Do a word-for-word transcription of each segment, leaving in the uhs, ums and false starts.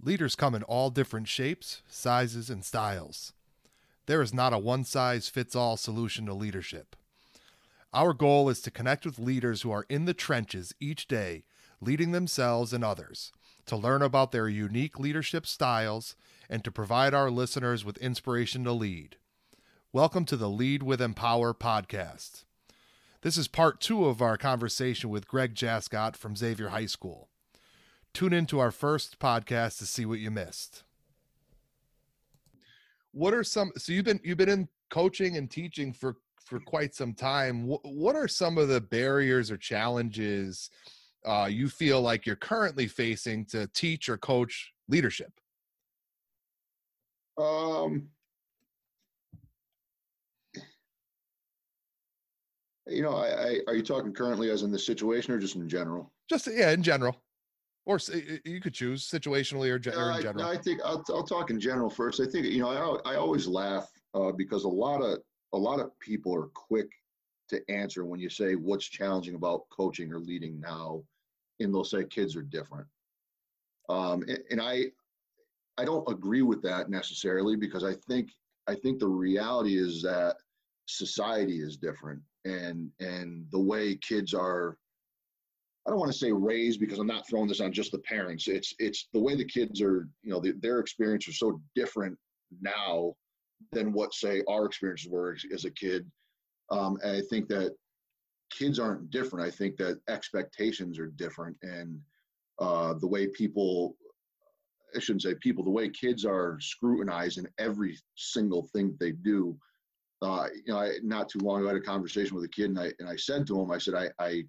Leaders come in all different shapes, sizes, and styles. There is not a one-size-fits-all solution to leadership. Our goal is to connect with leaders who are in the trenches each day, leading themselves and others, to learn about their unique leadership styles, and to provide our listeners with inspiration to lead. Welcome to the Lead with Empower podcast. This is part two of our conversation with Greg Jaskot from Xavier High School. Tune into our first podcast to see what you missed. What are some, so you've been, you've been in coaching and teaching for, for quite some time. What, what are some of the barriers or challenges uh, you feel like you're currently facing to teach or coach leadership? Um, you know, I, I, are you talking currently as in the situation or just in general? Just, yeah, in general. Or you could choose situationally or in general. I, I think I'll, I'll talk in general first. I think, you know, I, I always laugh uh, because a lot of a lot of people are quick to answer when you say what's challenging about coaching or leading now, and they'll say kids are different. Um, and, and I I don't agree with that necessarily because I think I think the reality is that society is different, and and the way kids are. I don't want to say raised because I'm not throwing this on just the parents. It's it's the way the kids are, you know, the, their experience are so different now than what, say, our experiences were as a kid. Um, and I think that kids aren't different. I think that expectations are different. And uh, the way people, I shouldn't say people, the way kids are scrutinized in every single thing they do. Uh, you know, I, not too long ago, I had a conversation with a kid, and I, and I said to him, I said, I, I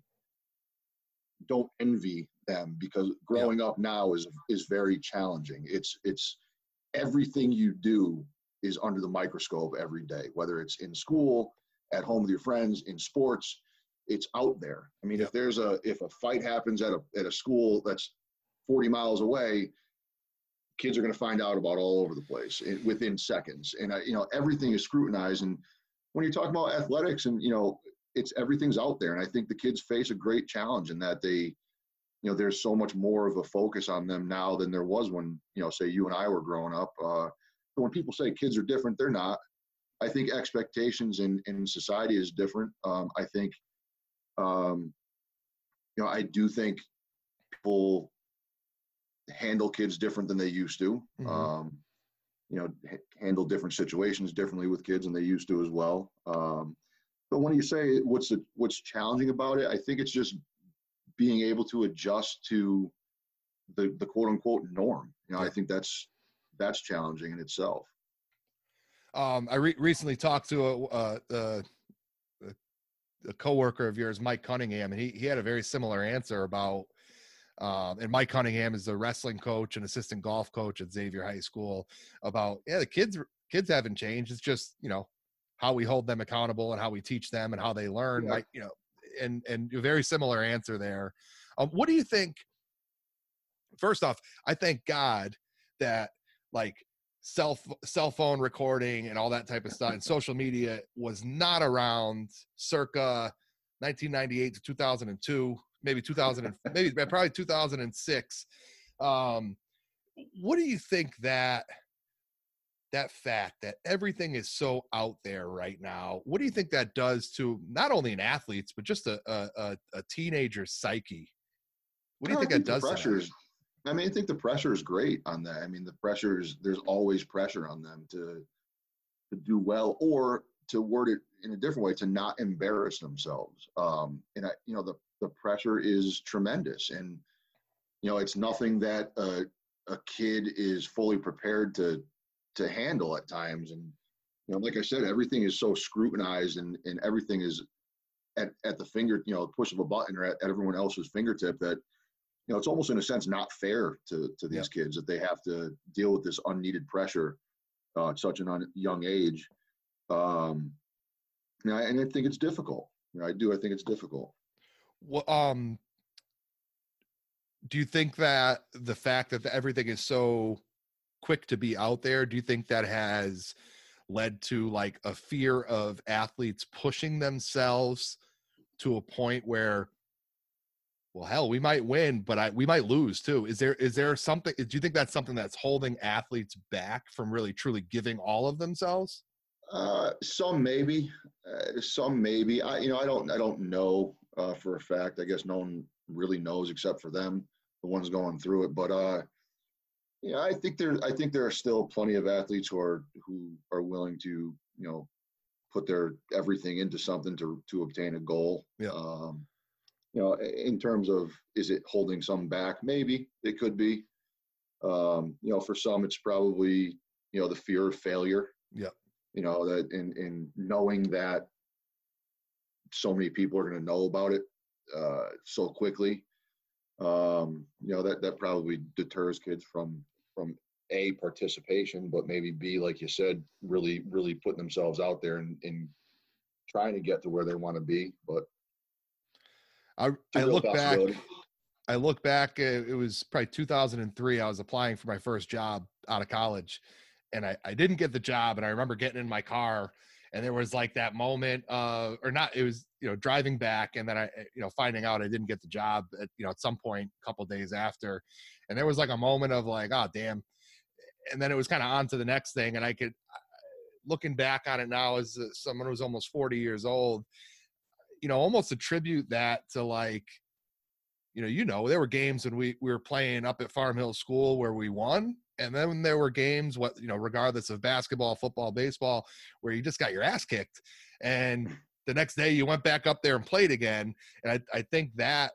don't envy them because growing yeah. up now is is very challenging. It's it's everything you do is under the microscope every day, whether it's in school, at home with your friends, in sports, it's out there. I mean, yeah. if there's a if a fight happens at a at a school that's forty miles away, kids are going to find out about all over the place within seconds. And I, you know, everything is scrutinized. And when you're talking about athletics, and you know, it's everything's out there. And I think the kids face a great challenge in that they, you know, there's so much more of a focus on them now than there was when, you know, say you and I were growing up. Uh, but when people say kids are different, they're not. I think expectations in, in society is different. Um, I think, um, you know, I do think people handle kids different than they used to, mm-hmm. um, you know, h- handle different situations differently with kids than they used to as well. Um, But when you say what's the, what's challenging about it, I think it's just being able to adjust to the the quote unquote norm. You know, I think that's that's challenging in itself. Um, I re- recently talked to a, a, a a coworker of yours, Mike Cunningham, and he he had a very similar answer about. Um, and Mike Cunningham is the wrestling coach and assistant golf coach at Xavier High School. About yeah, the kids kids haven't changed. It's just you know. how we hold them accountable and how we teach them and how they learn, yeah. like, you know, and, and a very similar answer there. Um, what do you think? First off, I thank God that like self cell phone recording and all that type of stuff and social media was not around circa nineteen ninety-eight to two thousand two, maybe two thousand, maybe probably two thousand six. Um, what do you think that, that fact that everything is so out there right now, what do you think that does to not only an athlete's, but just a, a, a teenager's psyche? What do you think that does? Pressures. I mean, I think the pressure is great on that. I mean, the pressure is, there's always pressure on them to, to do well, or to word it in a different way, to not embarrass themselves. Um, and I, you know, the, the pressure is tremendous, and, you know, it's nothing that a, a kid is fully prepared to, to handle at times. And you know, like I said, everything is so scrutinized, and, and everything is at, at the finger, you know, push of a button, or at, at everyone else's fingertip, that you know, it's almost in a sense not fair to to these yeah. kids that they have to deal with this unneeded pressure uh, at such a un- young age. Um, and I, and I think it's difficult. You know, I do. I think it's difficult. Well, um, do you think that the fact that everything is so quick to be out there, do you think that has led to like a fear of athletes pushing themselves to a point where well, hell, we might win, but I, we might lose too. Is there, is there something, do you think that's something that's holding athletes back from really truly giving all of themselves? Uh, some maybe, uh, some maybe, I, you know, I don't, I don't know uh, for a fact. I guess no one really knows except for them, the ones going through it. But uh, yeah, I think there, I think there are still plenty of athletes who are, who are willing to, you know, put their everything into something to, to obtain a goal. Yeah. Um, you know, in terms of, is it holding some back? Maybe it could be, um, you know, for some it's probably, you know, the fear of failure. Yeah. You know, that in, in knowing that so many people are going to know about it uh, so quickly, um, you know, that, that probably deters kids from, from A, participation, but maybe B, like you said, really, really putting themselves out there and, and trying to get to where they want to be. But I, I look back, I look back, it was probably two thousand three. I was applying for my first job out of college. And I, I didn't get the job. And I remember getting in my car and there was like that moment uh, or not, it was, you know, driving back. And then I, you know, finding out I didn't get the job at, you know, at some point, a couple of days after. And there was like a moment of like, oh, damn. And then it was kind of on to the next thing. And I could, looking back on it now as someone who's almost forty years old, you know, almost attribute that to like, you know, you know, there were games when we, we were playing up at Farm Hill School where we won. And then there were games, what, you know, regardless of basketball, football, baseball, where you just got your ass kicked. And the next day you went back up there and played again. And I, I think that,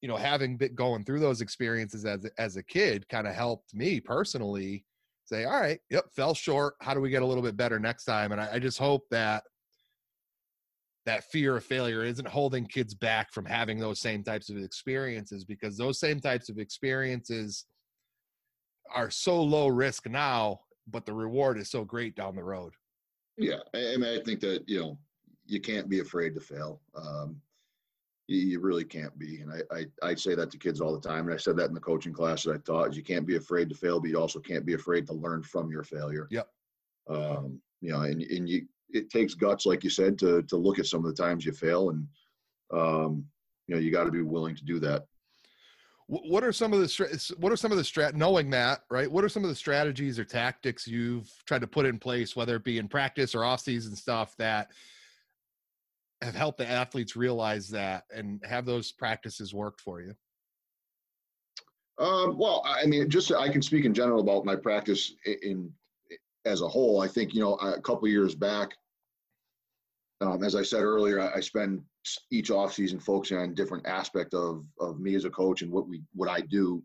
you know, having been going through those experiences as, as a kid kind of helped me personally say, all right, yep, fell short. How do we get a little bit better next time? And I, I just hope that that fear of failure isn't holding kids back from having those same types of experiences, because those same types of experiences are so low risk now, but the reward is so great down the road. Yeah. I mean, I think that, you know, you can't be afraid to fail. Um, you, you really can't be. And I, I, I say that to kids all the time. And I said that in the coaching class that I taught, is you can't be afraid to fail, but you also can't be afraid to learn from your failure. Yep. Um, you know, and, and you, it takes guts, like you said, to, to look at some of the times you fail. And, um, you know, you got to be willing to do that. What are some of the, what are some of the strat knowing that, right? What are some of the strategies or tactics you've tried to put in place, whether it be in practice or off season stuff, that have helped the athletes realize that and have those practices worked for you? Um, well, I mean, just, I can speak in general about my practice in, in as a whole. I think, you know, a couple of years back, um, as I said earlier, I, I spend each off season focusing on a different aspect of, of me as a coach and what we, what I do.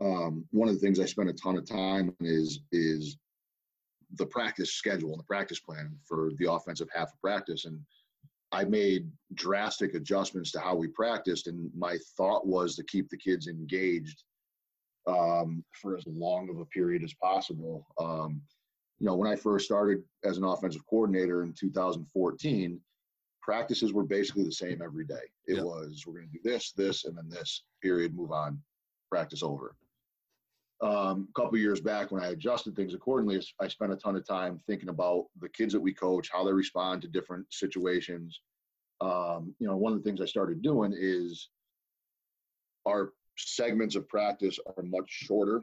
Um, one of the things I spend a ton of time on is, is the practice schedule and the practice plan for the offensive half of practice. And I made drastic adjustments to how we practiced. And my thought was to keep the kids engaged um, for as long of a period as possible. Um, You know, when I first started as an offensive coordinator in two thousand fourteen, practices were basically the same every day. It yeah. was, we're going to do this, this, and then this, period, move on, practice over. Um, a couple of years back when I adjusted things accordingly, I spent a ton of time thinking about the kids that we coach, how they respond to different situations. Um, you know, one of the things I started doing is our segments of practice are much shorter,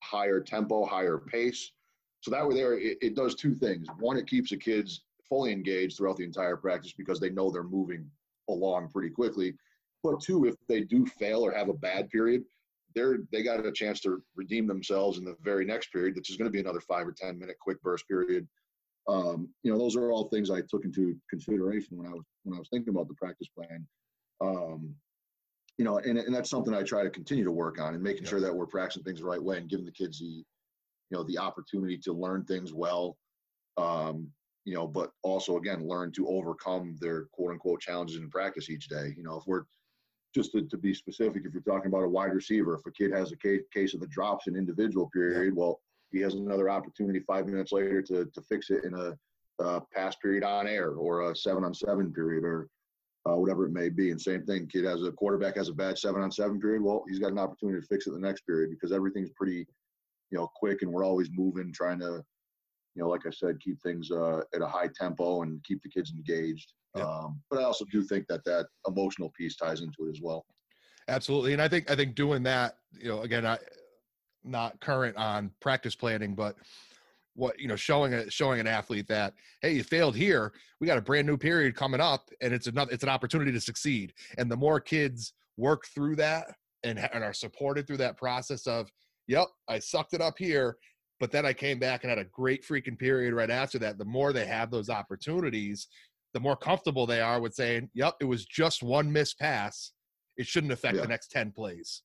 higher tempo, higher pace. So that way there, it, it does two things. One, it keeps the kids fully engaged throughout the entire practice because they know they're moving along pretty quickly. But two, if they do fail or have a bad period, they're, they got a chance to redeem themselves in the very next period, which is going to be another five or ten minute quick burst period. Um, you know, those are all things I took into consideration when I was, when I was thinking about the practice plan. Um, you know, and, and that's something I try to continue to work on and making yeah. sure that we're practicing things the right way and giving the kids the, you know, the opportunity to learn things well, um, you know, but also, again, learn to overcome their quote unquote challenges in practice each day. You know, if we're just to, to be specific, if you're talking about a wide receiver, if a kid has a case, case of the drops in individual period, well, he has another opportunity five minutes later to, to fix it in a, a pass period on air or a seven on seven period or uh, whatever it may be. And same thing, kid has a quarterback has a bad seven on seven period. Well, he's got an opportunity to fix it the next period because everything's pretty, you know, quick, and we're always moving, trying to you know, like I said, keep things uh, at a high tempo and keep the kids engaged. Yeah. Um, but I also do think that that emotional piece ties into it as well. Absolutely. And I think, I think doing that, you know, again, I not current on practice planning, but what, you know, showing a, showing an athlete that, hey, you failed here, we got a brand new period coming up, and it's another, it's an opportunity to succeed. And the more kids work through that and, and are supported through that process of, yep, I sucked it up here, but then I came back and had a great freaking period right after that. The more they have those opportunities, the more comfortable they are with saying, yep, it was just one missed pass. It shouldn't affect yeah. the next ten plays.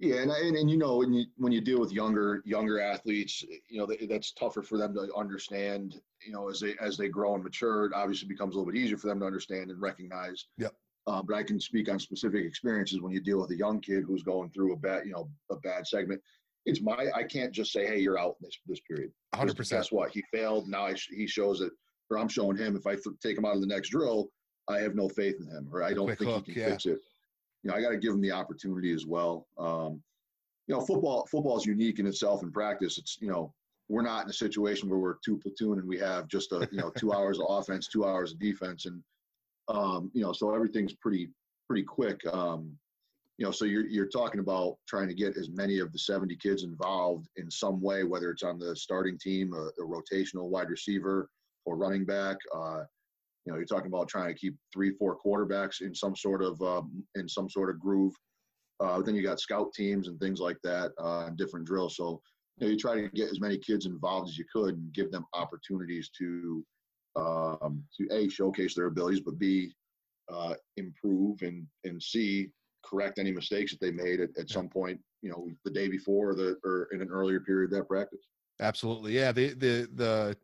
Yeah, and, and, and you know, when you, when you deal with younger younger athletes, you know, that, that's tougher for them to understand, you know, as they as they grow and mature. It obviously becomes a little bit easier for them to understand and recognize. Yep. Um, but I can speak on specific experiences when you deal with a young kid who's going through a bad, you know, a bad segment. It's my, I can't just say, hey, you're out this this period. one hundred percent. Guess what? He failed. Now I sh- he shows it, or I'm showing him. If I th- take him out of the next drill, I have no faith in him, or I don't Quick think hook, he can yeah. fix it. You know, I got to give them the opportunity as well. Um, you know, football football is unique in itself in practice. It's, you know, we're not in a situation where we're two platoon and we have just a, you know, two hours of offense, two hours of defense. And, um, you know, so everything's pretty, pretty quick. Um, you know, so you're, you're talking about trying to get as many of the seventy kids involved in some way, whether it's on the starting team, a, a rotational wide receiver or running back, uh, you know, you're talking about trying to keep three, four quarterbacks in some sort of um, in some sort of groove. Uh, then you got scout teams and things like that, uh, and different drills. So, you know, you try to get as many kids involved as you could and give them opportunities to um, to A, showcase their abilities, but B, uh, improve, and and C, correct any mistakes that they made at, at some point, you know, the day before or the or in an earlier period of that practice. Absolutely, yeah. The the the.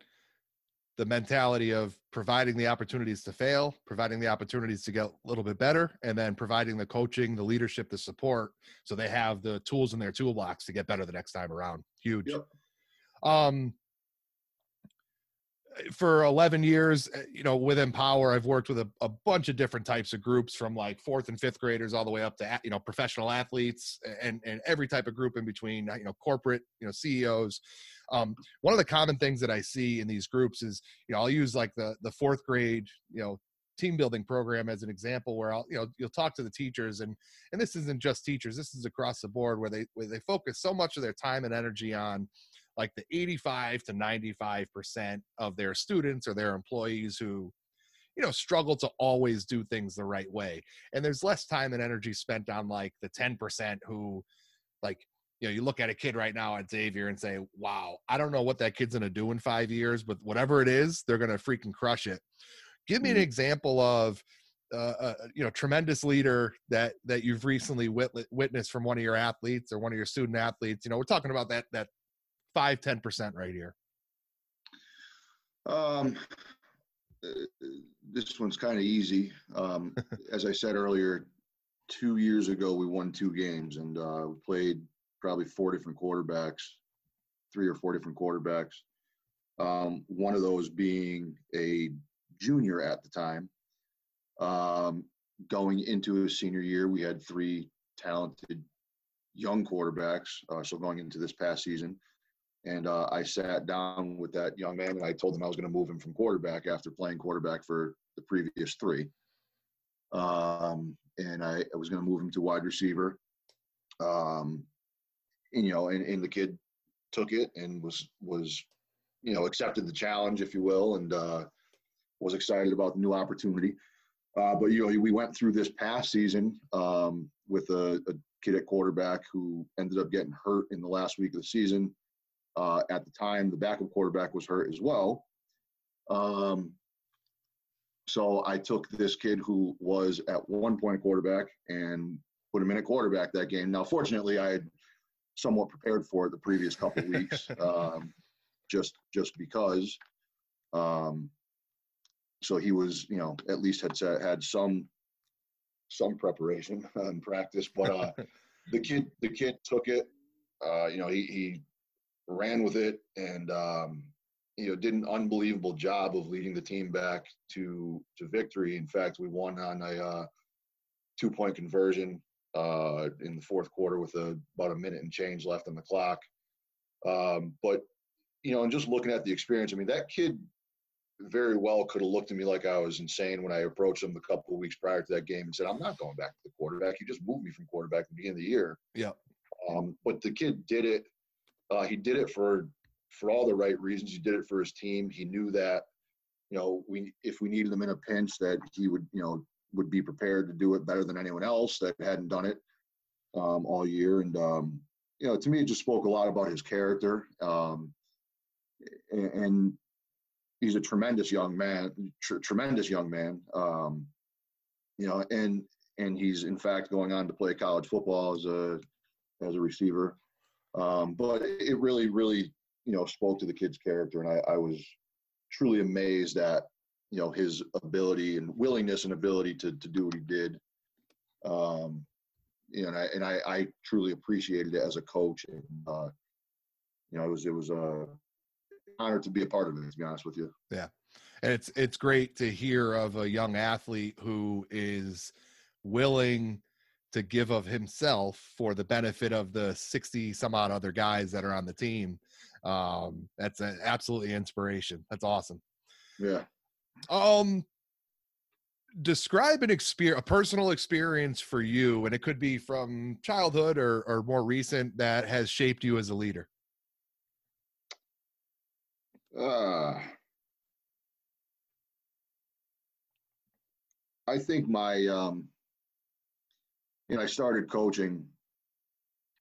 The mentality of providing the opportunities to fail, providing the opportunities to get a little bit better, and then providing the coaching, the leadership, the support, so they have the tools in their toolbox to get better the next time around. Huge. Yep. Um, for eleven years, you know, with Empower, I've worked with a, a bunch of different types of groups, from like fourth and fifth graders all the way up to, you know, professional athletes and, and every type of group in between, you know, corporate, you know, C E Os. Um, one of the common things that I see in these groups is, you know, I'll use like the, the fourth grade, you know, team building program as an example, where I'll, you know, you'll talk to the teachers, and, and this isn't just teachers, this is across the board, where they, where they focus so much of their time and energy on like the eighty-five to ninety-five percent of their students or their employees who, you know, struggle to always do things the right way. And there's less time and energy spent on like the ten percent who, like, you know, you look at a kid right now at Xavier and say, wow, I don't know what that kid's going to do in five years, but whatever it is, they're going to freaking crush it. Give me an example of, uh, a, you know, tremendous leader that, that you've recently wit- witnessed from one of your athletes or one of your student athletes. You know, we're talking about that, that five, ten percent right here. Um, this one's kind of easy. Um, as I said earlier, two years ago, we won two games, and uh, we played probably four different quarterbacks, three or four different quarterbacks. Um, one of those being a junior at the time. Um, going into his senior year, we had three talented young quarterbacks. Uh, so going into this past season, and uh, I sat down with that young man and I told him I was going to move him from quarterback after playing quarterback for the previous three. Um, and I, I was going to move him to wide receiver. Um, You know, and, and the kid took it and was, was, you know, accepted the challenge, if you will, and uh, was excited about the new opportunity. Uh, but, you know, we went through this past season um, with a, a kid at quarterback who ended up getting hurt in the last week of the season. Uh, at the time, the backup quarterback was hurt as well. Um, so I took this kid who was at one point a quarterback and put him in at quarterback that game. Now, fortunately, I had somewhat prepared for it the previous couple of weeks, um, just just because. Um, so he was, you know, at least had had some some preparation and practice. But uh, the kid the kid took it. Uh, you know, he he ran with it, and um, you know, did an unbelievable job of leading the team back to to victory. In fact, we won on a uh, two point conversion uh in the fourth quarter with a, about a minute and change left on the clock. Um, but you know, and just looking at the experience, I mean, that kid very well could have looked at me like I was insane when I approached him a couple of weeks prior to that game and said, I'm not going back to the quarterback. You just moved me from quarterback at the beginning of the year. Yeah. Um, but the kid did it. Uh, he did it for for all the right reasons. He did it for his team. He knew that, you know, we if we needed him in a pinch, that he would, you know, would be prepared to do it better than anyone else that hadn't done it um, all year. And, um, you know, to me, it just spoke a lot about his character. Um, and, and he's a tremendous young man, tr- tremendous young man, um, you know, and and he's, in fact, going on to play college football as a as a receiver. Um, but it really, really, you know, spoke to the kid's character. And I, I was truly amazed at, you know, his ability and willingness and ability to to do what he did. Um, you know, and I, and I, I truly appreciated it as a coach. And, uh, you know, it was, it was a honor to be a part of it, to be honest with you. Yeah. And it's, it's great to hear of a young athlete who is willing to give of himself for the benefit of the sixty some odd other guys that are on the team. Um, that's an absolutely inspiration. That's awesome. Yeah. Um, describe an experience, a personal experience for you, and it could be from childhood or, or more recent, that has shaped you as a leader. Uh, I think my, um, you know, I started coaching.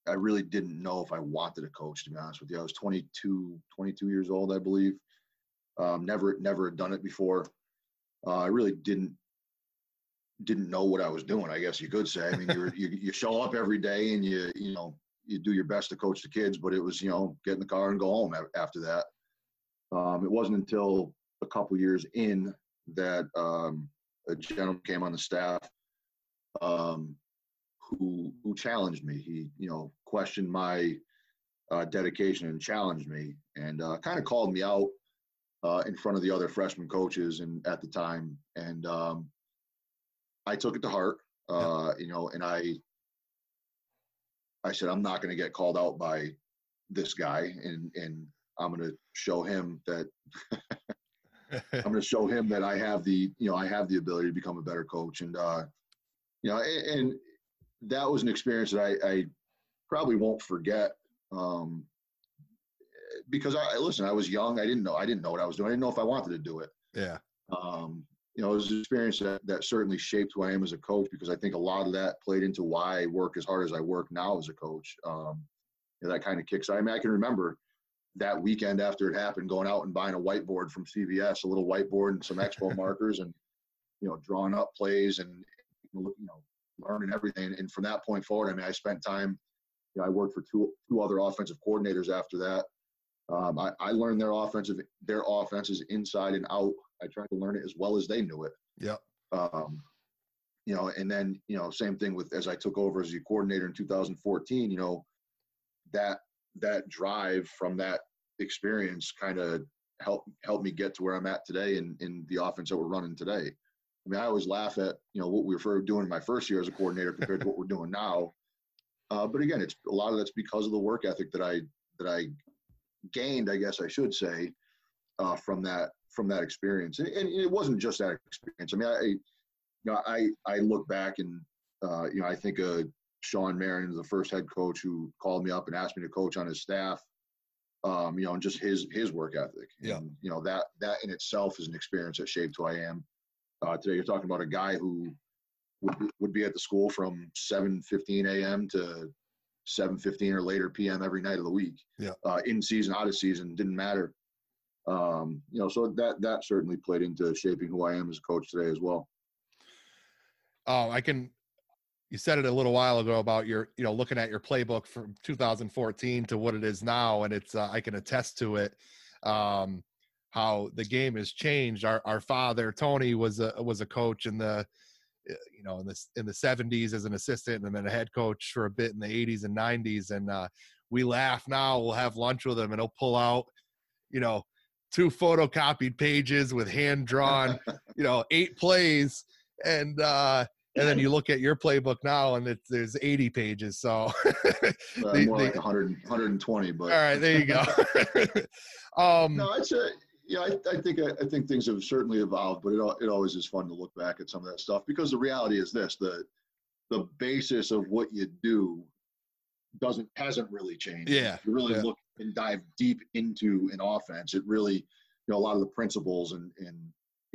I really didn't know if I wanted to coach, to be honest with you. I was twenty-two, twenty-two years old, I believe. Um, never, never had done it before. Uh, I really didn't, didn't know what I was doing, I guess you could say. I mean, you're, you you show up every day and you, you know, you do your best to coach the kids, but it was, you know, get in the car and go home after that. Um, it wasn't until a couple years in that um, a gentleman came on the staff. Um, Who, who challenged me. He, you know, questioned my uh, dedication and challenged me, and uh, kind of called me out uh, in front of the other freshman coaches and at the time. And um, I took it to heart, uh, you know, and I, I said, I'm not going to get called out by this guy, and and I'm going to show him that I'm going to show him that I have the, you know, I have the ability to become a better coach. And uh, you know, and, and that was an experience that I, I probably won't forget, um, because I listen. I was young. I didn't know. I didn't know what I was doing. I didn't know if I wanted to do it. Yeah. Um, you know, it was an experience that, that certainly shaped who I am as a coach, because I think a lot of that played into why I work as hard as I work now as a coach. Um, you know, that kind of kicks. I mean, I can remember that weekend after it happened, going out and buying a whiteboard from C V S, a little whiteboard and some Expo markers, and you know, drawing up plays and you know. learning everything. And from that point forward, I mean, I spent time, you know, I worked for two two other offensive coordinators after that. Um, I, I learned their offensive, their offenses inside and out. I tried to learn it as well as they knew it. Yeah. Um, you know, and then, you know, same thing with, as I took over as the coordinator in two thousand fourteen, you know, that, that drive from that experience kind of helped, helped me get to where I'm at today in, in the offense that we're running today. I mean, I always laugh at, you know, what we were doing in my first year as a coordinator compared to what we're doing now. Uh, but again, it's a lot of that's because of the work ethic that I that I gained, I guess I should say, uh, from that from that experience. And, and it wasn't just that experience. I mean, I you know, I I look back and uh, you know, I think uh, Sean Marin is the first head coach who called me up and asked me to coach on his staff. Um, you know, and just his his work ethic. Yeah. And, you know, that that in itself is an experience that shaped who I am. Uh, today you're talking about a guy who would, would be at the school from seven fifteen a.m. to seven fifteen or later p m every night of the week. Yeah. Uh, in season, out of season, didn't matter. Um, you know, so that that certainly played into shaping who I am as a coach today as well. Oh, I can. You said it a little while ago about your, you know, looking at your playbook from two thousand fourteen to what it is now, and it's uh, I can attest to it. Um, how the game has changed. Our our father, Tony, was a, was a coach in the, you know, in the, in the seventies as an assistant, and then a head coach for a bit in the eighties and nineties. And uh, we laugh now, we'll have lunch with him and he'll pull out, you know, two photocopied pages with hand drawn, you know, eight plays. And, uh, And then you look at your playbook now, and it, there's eighty pages. So uh, they, more they, like one hundred, one hundred twenty. But all right, there you go. um, no, I'd say, yeah, I, I think I, I think things have certainly evolved, but it it always is fun to look back at some of that stuff, because the reality is this: the the basis of what you do doesn't hasn't really changed. Yeah, you really yeah. look and dive deep into an offense. It really, you know, a lot of the principles and and.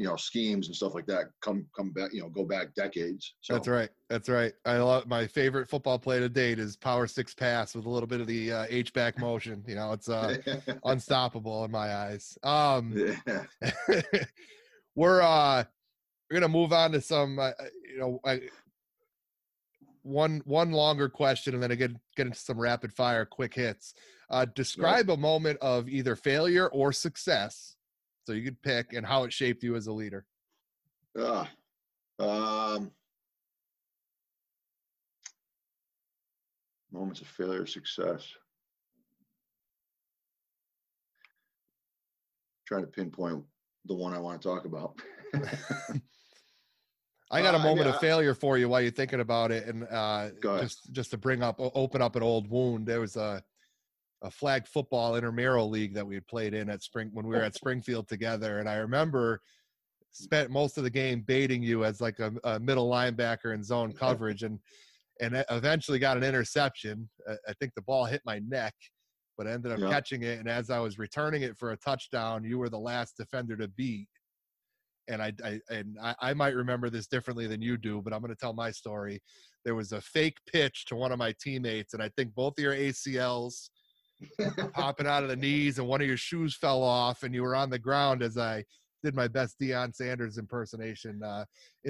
you know, schemes and stuff like that come, come back, you know, go back decades. So. That's right. That's right. I love my favorite football play to date is power six pass with a little bit of the uh, H back motion. You know, it's uh, unstoppable in my eyes. Um, yeah. we're, uh, we're going to move on to some, uh, you know, I, one, one longer question, and then I get, get into some rapid fire quick hits. Uh, describe right. a moment of either failure or success. So you could pick, and how it shaped you as a leader. Uh, um, moments of failure, success. Trying to pinpoint the one I want to talk about. I got a moment uh, yeah. of failure for you while you're thinking about it. And uh, just, just to bring up, open up an old wound. There was a, a flag football intramural league that we had played in at spring when we were at Springfield together. And I remember spent most of the game baiting you as like a, a middle linebacker in zone coverage, and, and eventually got an interception. I think the ball hit my neck, but I ended up yeah. catching it. And as I was returning it for a touchdown, you were the last defender to beat. And I, I and I, I might remember this differently than you do, but I'm going to tell my story. There was a fake pitch to one of my teammates, and I think both of your A C Ls popping out of the knees, and one of your shoes fell off, and you were on the ground as I did my best Deion Sanders impersonation. Uh,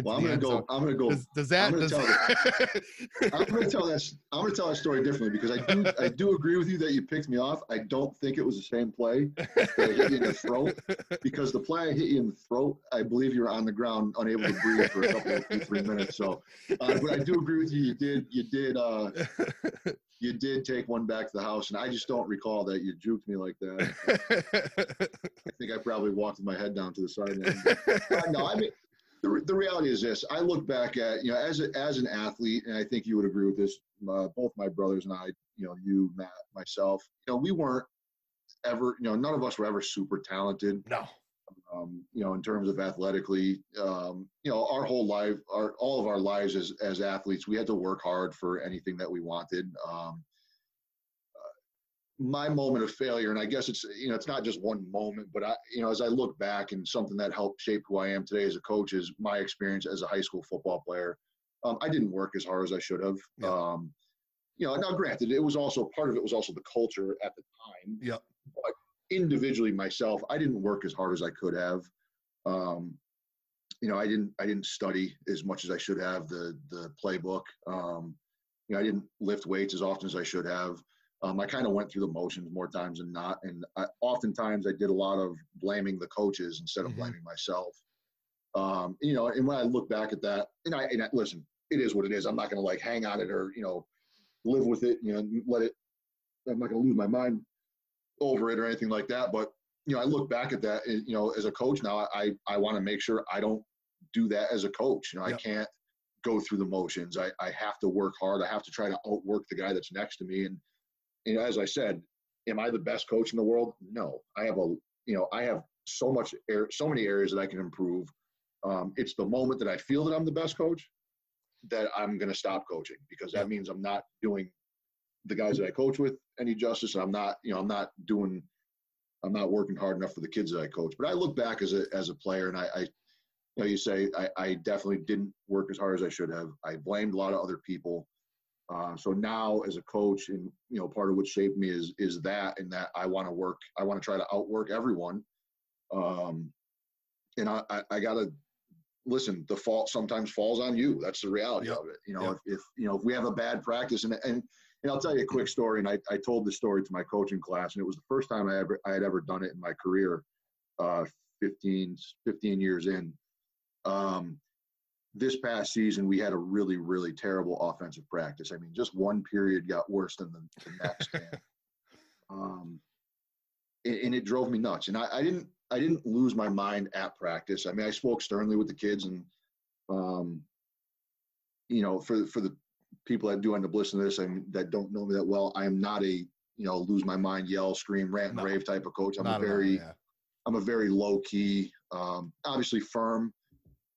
well, I'm going to go. I'm going to go. Does, does that? I'm going to tell that. I'm going to tell that story differently, because I do. I do agree with you that you picked me off. I don't think it was the same play that I hit you in the throat, because the play I hit you in the throat, I believe you were on the ground, unable to breathe for a couple of two, three minutes. So, uh, but I do agree with you. You did. You did. Uh, You did take one back to the house, and I just don't recall that you juked me like that. I think I probably walked with my head down to the side. But no, I mean, the, the reality is this. I look back at, you know, as a, as an athlete, and I think you would agree with this, uh, both my brothers and I, you know, you, Matt, myself, you know, we weren't ever, you know, none of us were ever super talented. No. Um, you know, in terms of athletically, um, you know, our whole life, our, all of our lives as, as athletes, we had to work hard for anything that we wanted. Um, uh, my moment of failure, and I guess it's, you know, it's not just one moment, but I, you know, as I look back, and something that helped shape who I am today as a coach is my experience as a high school football player. Um, I didn't work as hard as I should have. Yeah. Um, you know, now granted, it was also, part of it was also the culture at the time. Yeah. But individually myself, I didn't work as hard as I could have. Um, you know, I didn't, I didn't study as much as I should have the, the playbook. Um, you know, I didn't lift weights as often as I should have. Um, I kind of went through the motions more times than not. And I, oftentimes I did a lot of blaming the coaches instead of mm-hmm. blaming myself. Um, you know, and when I look back at that, and I, and I listen, it is what it is. I'm not going to like hang on it or, you know, live with it, you know, let it, I'm not going to lose my mind over it or anything like that. But, you know, I look back at that, and, you know, as a coach now, I, I want to make sure I don't do that as a coach. You know, yep. I can't go through the motions. I, I have to work hard. I have to try to outwork the guy that's next to me. And, you know, as I said, am I the best coach in the world? No, I have a, you know, I have so much, air, so many areas that I can improve. Um, it's the moment that I feel that I'm the best coach that I'm going to stop coaching, because that means I'm not doing the guys that I coach with any justice. I'm not, you know, I'm not doing, I'm not working hard enough for the kids that I coach. But I look back as a, as a player, and I, I, you know, you say, I, I definitely didn't work as hard as I should have. I blamed a lot of other people. Uh, so now as a coach, and, you know, part of what shaped me is, is that, and that I want to work, I want to try to outwork everyone. Um, and I, I, I gotta listen, the fault sometimes falls on you. That's the reality yep. of it. You know, yep. if, if, you know, if we have a bad practice, and, and, And I'll tell you a quick story, and I, I told this story to my coaching class, and it was the first time I ever I had ever done it in my career, uh, fifteen, fifteen years in. Um, this past season, we had a really, really terrible offensive practice. I mean, just one period got worse than the, the next. and, um, and, and it drove me nuts. And I, I didn't I didn't lose my mind at practice. I mean, I spoke sternly with the kids, and um, you know, for for the people that do end up listening to this and that don't know me that well, I am not a, you know, lose my mind, yell, scream, rant, and no, rave type of coach. I'm a very, all, yeah. I'm a very low key, um, obviously firm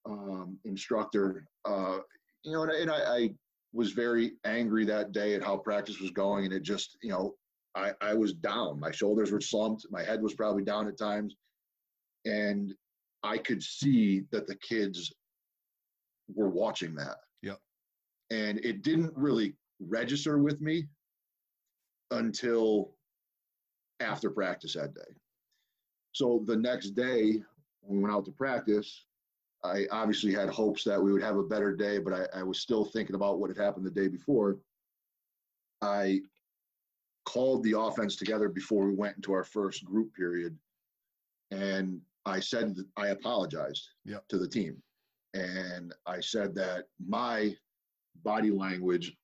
um, instructor. Uh, you know, and, and I, I was very angry that day at how practice was going, and it just, you know, I, I was down. My shoulders were slumped. My head was probably down at times. And I could see that the kids were watching that. Yep. And it didn't really register with me until after practice that day. So the next day, when we went out to practice, I obviously had hopes that we would have a better day, but I, I was still thinking about what had happened the day before. I called the offense together before we went into our first group period, and I said that I apologized yep. to the team. And I said that my body language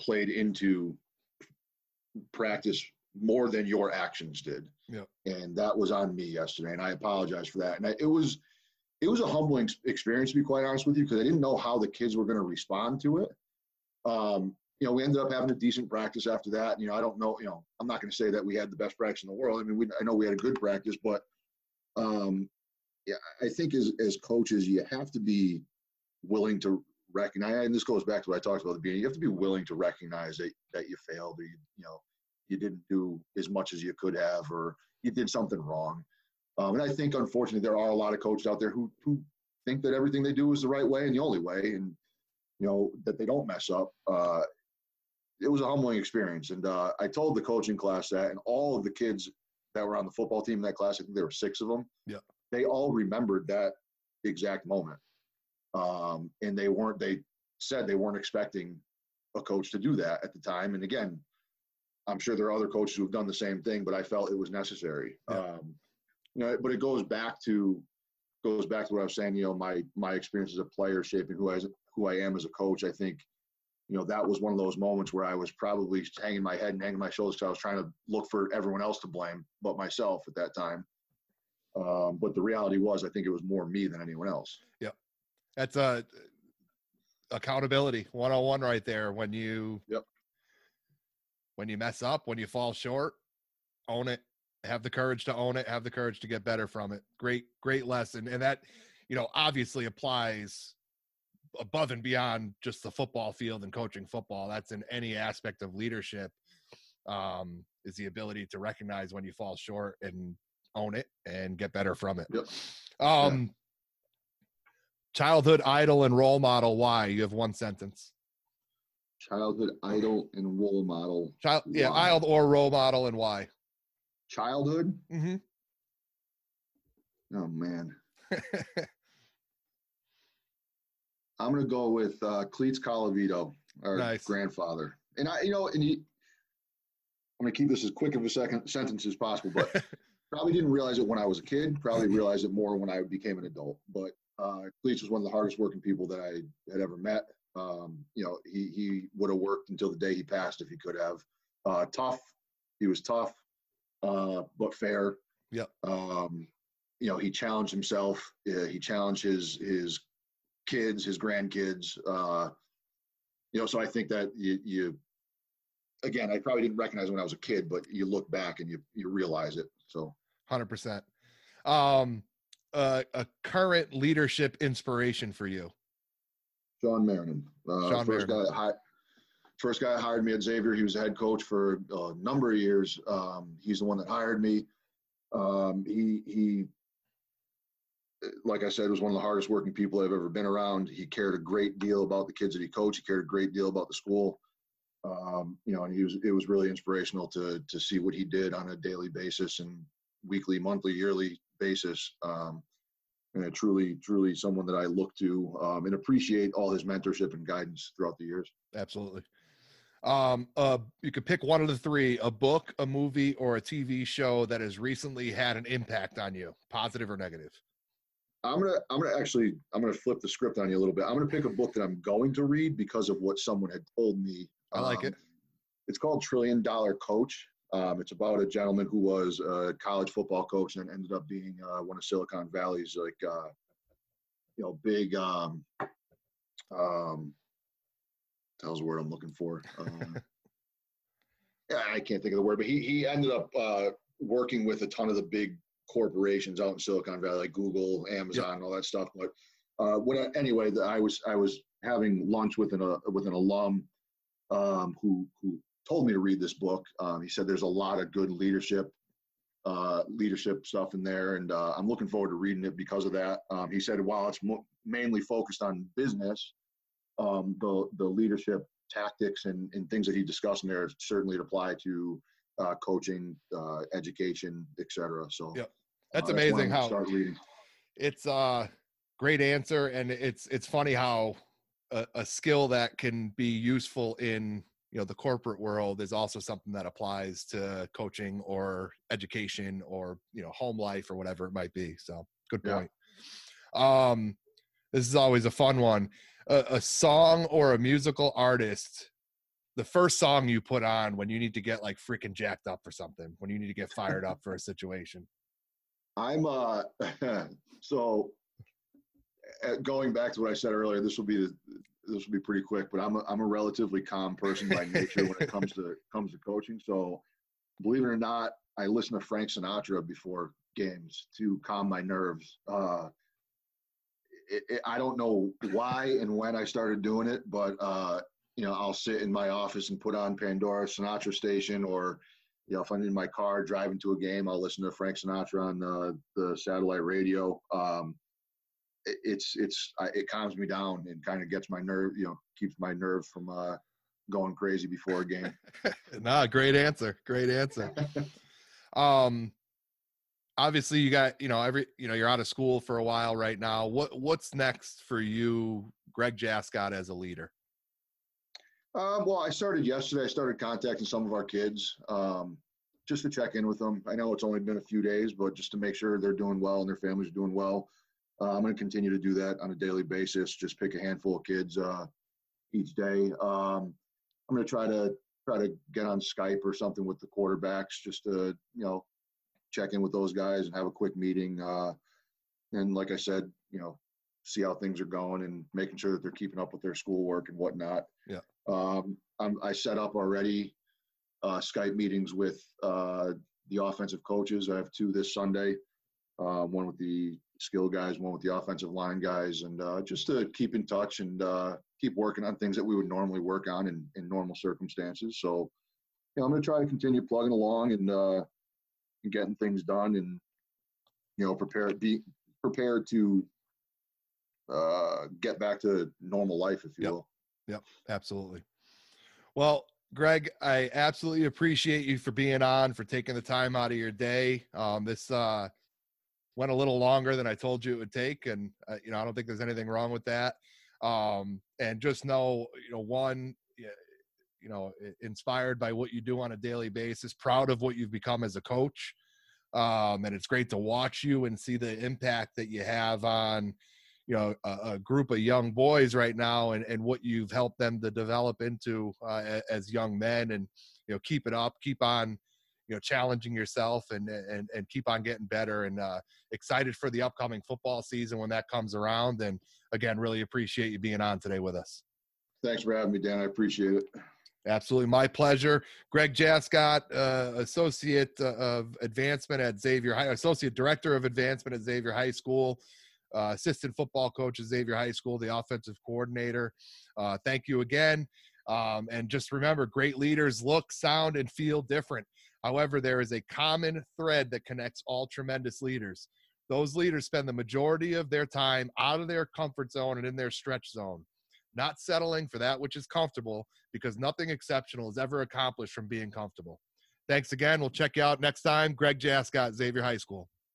played into practice more than your actions did. Yep. And that was on me yesterday, and I apologize for that. And I, it was it was a humbling experience, to be quite honest with you, because I didn't know how the kids were going to respond to it. Um, you know, we ended up having a decent practice after that. And, you know, I don't know, you know, I'm not going to say that we had the best practice in the world. I mean, we, I know we had a good practice, but um, yeah, I think as, as coaches, you have to be willing to recognize, and this goes back to what I talked about at the beginning, you have to be willing to recognize that, that you failed, or, you, you know, you didn't do as much as you could have, or you did something wrong. Um, and I think, unfortunately, there are a lot of coaches out there who, who think that everything they do is the right way and the only way, and, you know, that they don't mess up. Uh, it was a humbling experience. And uh, I told the coaching class that, and all of the kids that were on the football team in that class, I think there were six of them, yeah, they all remembered that exact moment. Um, and they weren't, they said they weren't expecting a coach to do that at the time. And again, I'm sure there are other coaches who've done the same thing, but I felt it was necessary. Yeah. Um, you know, but it goes back to, goes back to what I was saying, you know, my, my experience as a player shaping who I, who I am as a coach. I think, you know, that was one of those moments where I was probably hanging my head and hanging my shoulders because I was trying to look for everyone else to blame but myself at that time. Um, but the reality was, I think it was more me than anyone else. Yep. That's uh, accountability one oh one right there. When you, yep. when you mess up, when you fall short, own it, have the courage to own it, have the courage to get better from it. Great, great lesson. And that, you know, obviously applies above and beyond just the football field and coaching football. That's in any aspect of leadership, um, is the ability to recognize when you fall short and own it and get better from it. Yep. Um, yeah. Childhood idol and role model. Why? You have one sentence. Childhood idol and role model. Child, why? Yeah, idol or role model, and why? Childhood? Mm-hmm. Oh, man. I'm going to go with uh, Cleats Calavito, our nice. grandfather. And, I, you know, and he, I'm going to keep this as quick of a second sentence as possible, but probably didn't realize it when I was a kid, probably realized it more when I became an adult. But uh, Cleats was one of the hardest working people that I had ever met. Um, you know, he, he would have worked until the day he passed if he could have. Uh, tough. He was tough, uh, but fair. Yep. Um, you know, he challenged himself. Uh, he challenged his his kids, his grandkids. Uh, you know, so I think that you, you, again, I probably didn't recognize it when I was a kid, but you look back and you you realize it. So, one hundred percent. Um, uh, a current leadership inspiration for you? Sean Marin. Uh, Sean first Marin. guy. Hi- First guy hired me at Xavier. He was the head coach for a number of years. Um, he's the one that hired me. Um, he, he, like I said, was one of the hardest working people I've ever been around. He cared a great deal about the kids that he coached. He cared a great deal about the school. Um, you know, and he was, it was really inspirational to, to see what he did on a daily basis and weekly, monthly, yearly basis. Um, and a truly, truly someone that I look to um, and appreciate all his mentorship and guidance throughout the years. Absolutely. Um, uh, you could pick one of the three, a book, a movie, or a T V show that has recently had an impact on you, positive or negative. I'm going to, I'm going to actually, I'm going to flip the script on you a little bit. I'm going to pick a book that I'm going to read because of what someone had told me. Um, I like it. It's called Trillion Dollar Coach. Um, it's about a gentleman who was a college football coach and ended up being uh, one of Silicon Valley's, like, uh, you know, big, um, um, that was the word I'm looking for. Um, yeah, I can't think of the word, but he, he ended up uh, working with a ton of the big corporations out in Silicon Valley, like Google, Amazon, yeah. and all that stuff. But uh, when I, anyway, the, I was I was having lunch with an uh, with an alum um, who who told me to read this book. Um, he said there's a lot of good leadership uh, leadership stuff in there, and uh, I'm looking forward to reading it because of that. Um, he said while it's mo- mainly focused on business, um, the the leadership tactics and, and things that he discussed in there certainly apply to uh, coaching, uh, education, et cetera. So yep. That's uh, amazing that's how it's a great answer. And it's, it's funny how a, a skill that can be useful in, you know, the corporate world is also something that applies to coaching or education or, you know, home life or whatever it might be. So good point. Yeah. Um, this is always a fun one, a, a song or a musical artist, the first song you put on when you need to get like freaking jacked up for something, when you need to get fired up for a situation. I'm uh so going back to what I said earlier, this will be the, this will be pretty quick, but I'm a, I'm a relatively calm person by nature when it comes to comes to coaching. So believe it or not, I listen to Frank Sinatra before games to calm my nerves. Uh, it, it, I don't know why and when I started doing it, but uh, you know, I'll sit in my office and put on Pandora Sinatra station, or you know, if I'm in my car driving to a game, I'll listen to Frank Sinatra on the, the satellite radio. Um, it, it's it's I, it calms me down and kind of gets my nerve, you know, keeps my nerves from uh, going crazy before a game. Nah, great answer, great answer. um, obviously, you got you know every you know you're out of school for a while right now. What what's next for you, Greg Jaskot, as a leader? Um, well, I started yesterday. I started contacting some of our kids um, just to check in with them. I know it's only been a few days, but just to make sure they're doing well and their families are doing well. Uh, I'm going to continue to do that on a daily basis. Just pick a handful of kids uh, each day. Um, I'm going to try to try to get on Skype or something with the quarterbacks just to you know check in with those guys and have a quick meeting. Uh, and like I said, you know, see how things are going and making sure that they're keeping up with their schoolwork and whatnot. Yeah. Um, I'm, I set up already uh, Skype meetings with uh, the offensive coaches. I have two this Sunday, uh, one with the skill guys, one with the offensive line guys, and uh, just to keep in touch and uh, keep working on things that we would normally work on in, in normal circumstances. So, you know, I'm going to try to continue plugging along and, uh, and getting things done, and you know, prepare be prepared to. Uh, get back to normal life, if you yep. will. Yep, absolutely. Well, Greg, I absolutely appreciate you for being on, for taking the time out of your day. Um, this uh, went a little longer than I told you it would take, and uh, you know I don't think there's anything wrong with that. Um, and just know, you know, one, you know, inspired by what you do on a daily basis, proud of what you've become as a coach, um, and it's great to watch you and see the impact that you have on. You know, a, a group of young boys right now, and, and what you've helped them to develop into uh, as young men, and you know, keep it up, keep on, you know, challenging yourself, and and and keep on getting better. And uh, excited for the upcoming football season when that comes around. And again, really appreciate you being on today with us. Thanks for having me, Dan. I appreciate it. Absolutely, my pleasure. Greg Jaskot, uh, associate of advancement at Xavier High, associate director of advancement at Xavier High School. Uh, assistant football coach at Xavier High School, the offensive coordinator. Uh, thank you again. Um, and just remember, great leaders look, sound, and feel different. However, there is a common thread that connects all tremendous leaders. Those leaders spend the majority of their time out of their comfort zone and in their stretch zone, not settling for that which is comfortable, because nothing exceptional is ever accomplished from being comfortable. Thanks again. We'll check you out next time. Greg Jaskot, Xavier High School.